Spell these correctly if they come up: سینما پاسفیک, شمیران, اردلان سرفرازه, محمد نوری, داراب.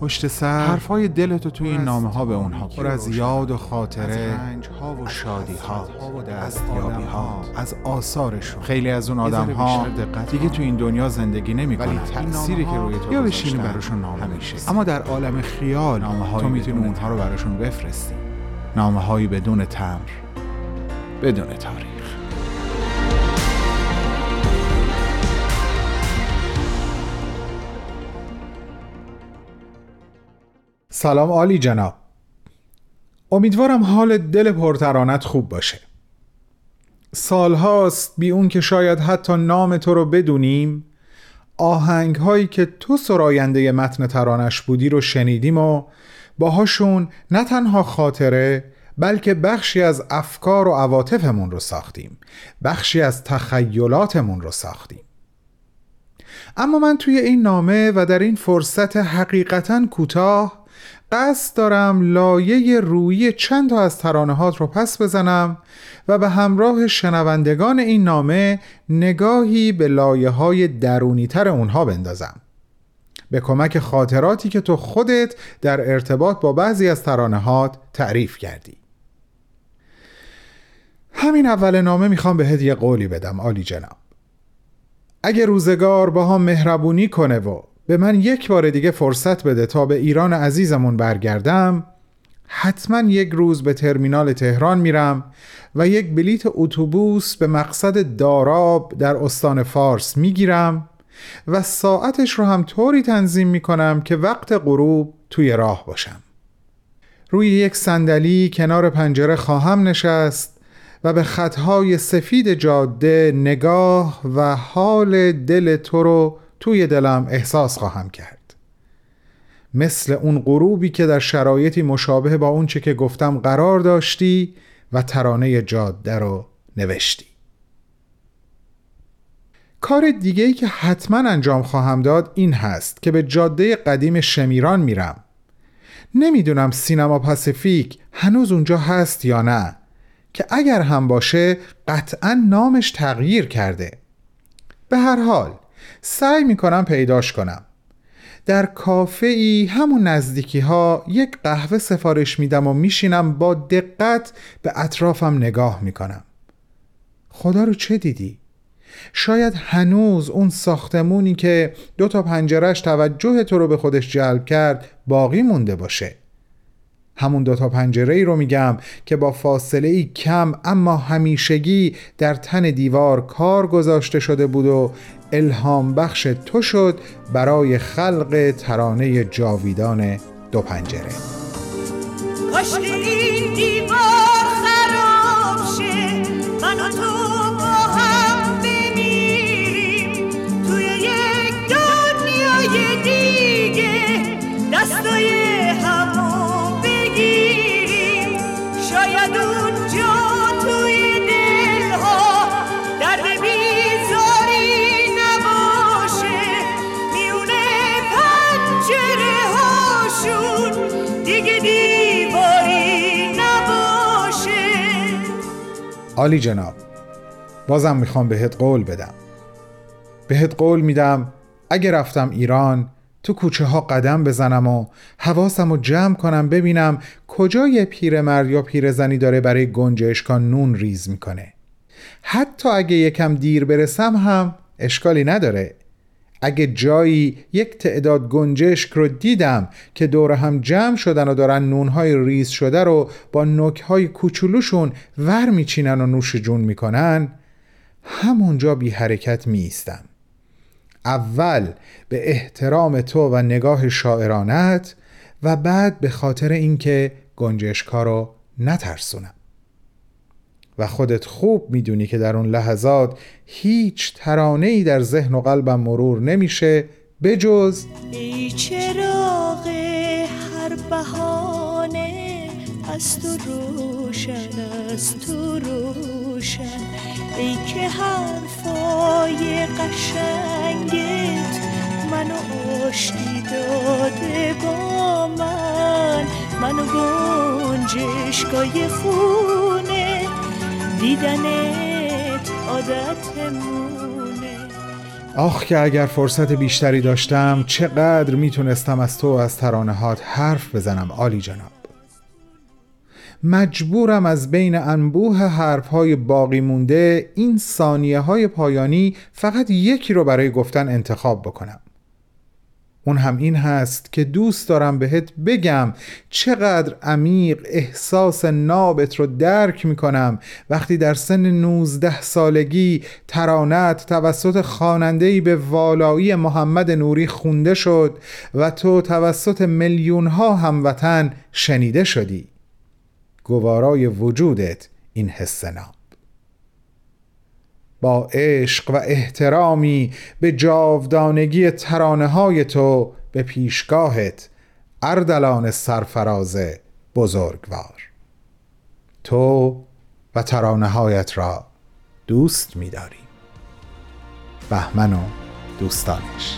پشت سر حرفای دلتو تو این نامه ها به اونها پر از یاد و خاطره، از رنج ها و شادی ها، از یابی ها، از آثارشون. خیلی از اون آدم ها دیگه تو این دنیا زندگی نمی کنن، ولی تأثیری که روی تو بشینی براشون نامه میشه. اما در عالم خیال تو میتونی اونها رو براشون بفرستی، نامه هایی بدون تمر، بدون تاریخ. سلام عالی جناب، امیدوارم حال دل پرترانت خوب باشه. سالهاست بی اون که شاید حتی نام تو رو بدونیم آهنگ هایی که تو سراینده متن ترانش بودی رو شنیدیم و باهاشون نه تنها خاطره بلکه بخشی از افکار و عواطفمون رو ساختیم، بخشی از تخیلاتمون رو ساختیم. اما من توی این نامه و در این فرصت حقیقتاً کوتاه قصد دارم لایه رویی چند تا از ترانه‌هات رو پس بزنم و به همراه شنوندگان این نامه نگاهی به لایه‌های درونی‌تر اونها بندازم، به کمک خاطراتی که تو خودت در ارتباط با بعضی از ترانه‌هات تعریف کردی. همین اول نامه میخوام بهت یه قولی بدم عالی جناب. اگه روزگار با هم مهربونی کنه و به من یک بار دیگه فرصت بده تا به ایران عزیزمون برگردم، حتما یک روز به ترمینال تهران میرم و یک بلیت اتوبوس به مقصد داراب در استان فارس میگیرم و ساعتش رو هم طوری تنظیم میکنم که وقت غروب توی راه باشم. روی یک صندلی کنار پنجره خواهم نشست و به خطهای سفید جاده نگاه و حال دل تو رو توی دلم احساس خواهم کرد، مثل اون غروبی که در شرایطی مشابه با اون چه که گفتم قرار داشتی و ترانه جاده رو نوشتی. کار دیگه‌ای که حتما انجام خواهم داد این هست که به جاده قدیم شمیران میرم. نمیدونم سینما پاسفیک هنوز اونجا هست یا نه، که اگر هم باشه قطعا نامش تغییر کرده. به هر حال سعی میکنم پیداش کنم. در کافه‌ای همون نزدیکی ها یک قهوه سفارش میدم و میشینم با دقت به اطرافم نگاه میکنم. خدا رو چه دیدی؟ شاید هنوز اون ساختمونی که 2 پنجرهش توجه تو رو به خودش جلب کرد باقی مونده باشه. همون 2 پنجره‌ای رو میگم که با فاصله‌ای کم اما همیشگی در تن دیوار کار گذاشته شده بود و الهام بخش تو شد برای خلق ترانه جاویدان 2 پنجره. کاش که این دیوار خراب شه، من و تو با هم بمیریم توی یک دنیای دیگه، دستای همو بگیریم. شاید اونجا توی دلها درد بیزاری نباشه، میونه پنجره هاشون دیگه دیواری نباشه. عالی جناب، بازم میخوام بهت قول بدم. بهت قول میدم اگه رفتم ایران تو کوچه ها قدم بزنم و حواسم رو جمع کنم ببینم کجا یه پیرمرد یا پیرزنی داره برای گنج اشکان نون ریز میکنه. حتی اگه یکم دیر برسم هم اشکالی نداره. اگه جایی یک تعداد گنج اشک رو دیدم که دور هم جمع شدن و دارن نونهای ریز شده رو با نوکهای کوچولوشون ور میچینن و نوش جون میکنن، همونجا بی حرکت میایستم. اول به احترام تو و نگاه شاعرانت و بعد به خاطر اینکه گنجشکا رو نترسونم. و خودت خوب میدونی که در اون لحظات هیچ ترانه‌ای در ذهن و قلبم مرور نمیشه بجز ای چراغ هر بهانه از تو روشن، از تو روشن، ای که حرفای قشنگت منو آشتی داده با من منو گنجشگاه خونه، دیدنت عادتمونه. آخ که اگر فرصت بیشتری داشتم چقدر میتونستم از تو و از ترانه‌هات حرف بزنم عالی جناب. مجبورم از بین انبوه حرف‌های باقی مونده این ثانیه‌های پایانی فقط یکی رو برای گفتن انتخاب بکنم. اون هم این هست که دوست دارم بهت بگم چقدر عمیق احساس نابت رو درک میکنم وقتی در سن 19 سالگی ترانه‌ات توسط خواننده‌ای به والایی محمد نوری خونده شد و تو توسط میلیون‌ها هموطن شنیده شدی. گوارای وجودت این حس ناب. با عشق و احترامی به جاودانگی ترانه‌های تو به پیشگاهت، اردلان سرفرازه بزرگوار. تو و ترانه‌هایت را دوست می‌داریم. بهمن و دوستانش.